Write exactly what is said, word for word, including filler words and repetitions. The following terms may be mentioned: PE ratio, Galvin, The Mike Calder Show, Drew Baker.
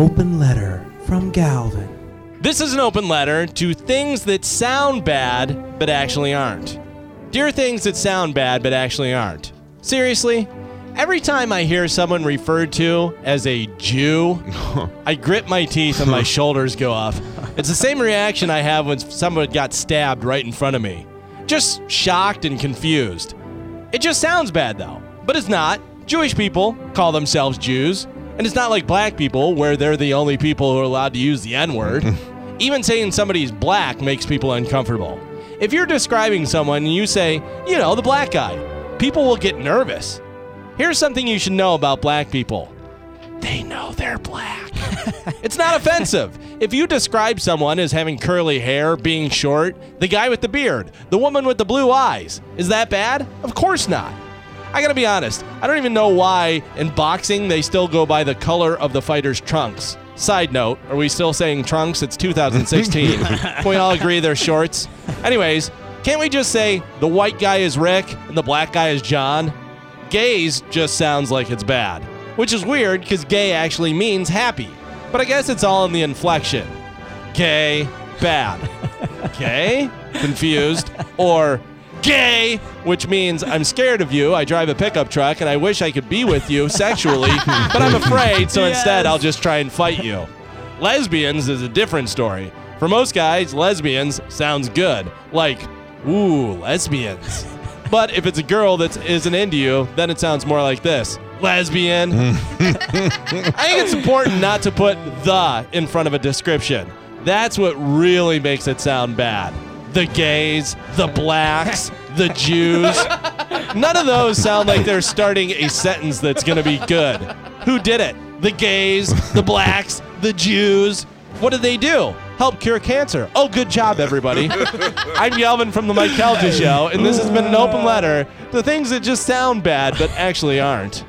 open letter from Galvin. This is an open letter to things that sound bad but actually aren't. Dear things that sound bad but actually aren't. Seriously? Every time I hear someone referred to as a Jew, I grit my teeth and my shoulders go up. It's the same reaction I have when someone got stabbed right in front of me. Just shocked and confused. It just sounds bad though, but it's not. Jewish people call themselves Jews, and it's not like black people where they're the only people who are allowed to use the N-word. Even saying somebody's black makes people uncomfortable. If you're describing someone and you say, you know, the black guy, people will get nervous. Here's something you should know about black people. They know they're black. It's not offensive. If you describe someone as having curly hair, being short, the guy with the beard, the woman with the blue eyes, is that bad? Of course not. I gotta be honest, I don't even know why in boxing they still go by the color of the fighter's trunks. Side note, are we still saying trunks? It's two thousand sixteen. Can we all agree they're shorts? Anyways, can't we just say the white guy is Rick and the black guy is John? Gays just sounds like it's bad, which is weird because gay actually means happy, but I guess it's all in the inflection. Gay, bad. Gay, confused, or gay, which means I'm scared of you, I drive a pickup truck, and I wish I could be with you sexually, but I'm afraid, so yes. Instead I'll just try and fight you. Lesbians is a different story. For most guys, lesbians sounds good, like, ooh, lesbians. But if it's a girl that isn't into you, then it sounds more like this. Lesbian. I think it's important not to put the in front of a description. That's what really makes it sound bad. The gays, the blacks, the Jews. None of those sound like they're starting a sentence that's going to be good. Who did it? The gays, the blacks, the Jews. What did they do? Help cure cancer. Oh, good job, everybody. I'm Galvin from The Mike Calder Show, and this has been an open letter to things that just sound bad but actually aren't.